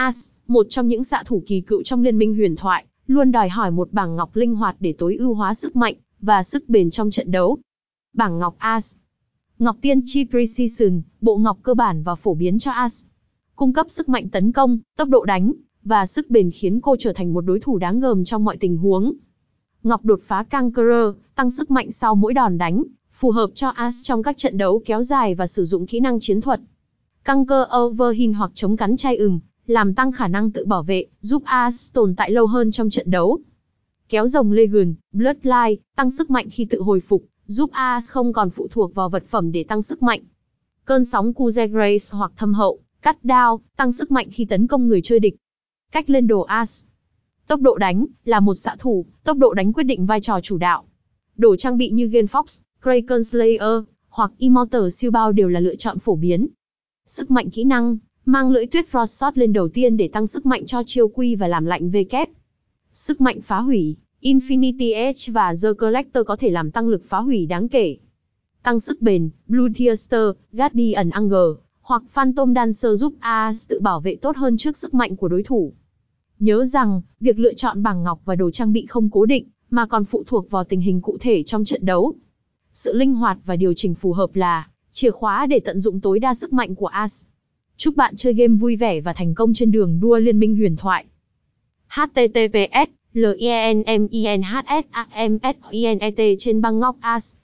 Ashe, một trong những xạ thủ kỳ cựu trong Liên Minh Huyền Thoại, luôn đòi hỏi một bảng ngọc linh hoạt để tối ưu hóa sức mạnh và sức bền trong trận đấu. Bảng ngọc Ashe. Ngọc tiên tri Precision, bộ ngọc cơ bản và phổ biến cho Ashe, cung cấp sức mạnh tấn công, tốc độ đánh và sức bền khiến cô trở thành một đối thủ đáng gờm trong mọi tình huống. Ngọc đột phá Kangrel, tăng sức mạnh sau mỗi đòn đánh, phù hợp cho Ashe trong các trận đấu kéo dài và sử dụng kỹ năng chiến thuật. Kangrel Overhin hoặc chống cắn chai làm tăng khả năng tự bảo vệ, giúp Ashe tồn tại lâu hơn trong trận đấu. Kéo rồng Legion, Bloodline, tăng sức mạnh khi tự hồi phục, giúp Ashe không còn phụ thuộc vào vật phẩm để tăng sức mạnh. Cơn sóng Cuj Grace hoặc thâm hậu, cắt đao, tăng sức mạnh khi tấn công người chơi địch. Cách lên đồ Ashe. Tốc độ đánh, là một xạ thủ, tốc độ đánh quyết định vai trò chủ đạo. Đồ trang bị như Genfrost, Kraken Slayer, hoặc Immortal siêu bao đều là lựa chọn phổ biến. Sức mạnh kỹ năng, mang lưỡi tuyết Frost Shot lên đầu tiên để tăng sức mạnh cho chiêu quy và làm lạnh V kép. Sức mạnh phá hủy, Infinity Edge và The Collector có thể làm tăng lực phá hủy đáng kể. Tăng sức bền, Bloodthirster, Guardian Angel, hoặc Phantom Dancer giúp Ashe tự bảo vệ tốt hơn trước sức mạnh của đối thủ. Nhớ rằng, việc lựa chọn bảng ngọc và đồ trang bị không cố định, mà còn phụ thuộc vào tình hình cụ thể trong trận đấu. Sự linh hoạt và điều chỉnh phù hợp là chìa khóa để tận dụng tối đa sức mạnh của Ashe. Chúc bạn chơi game vui vẻ và thành công trên đường đua Liên Minh Huyền Thoại. https://linminhsamet.net trên băng ngọc Ashe.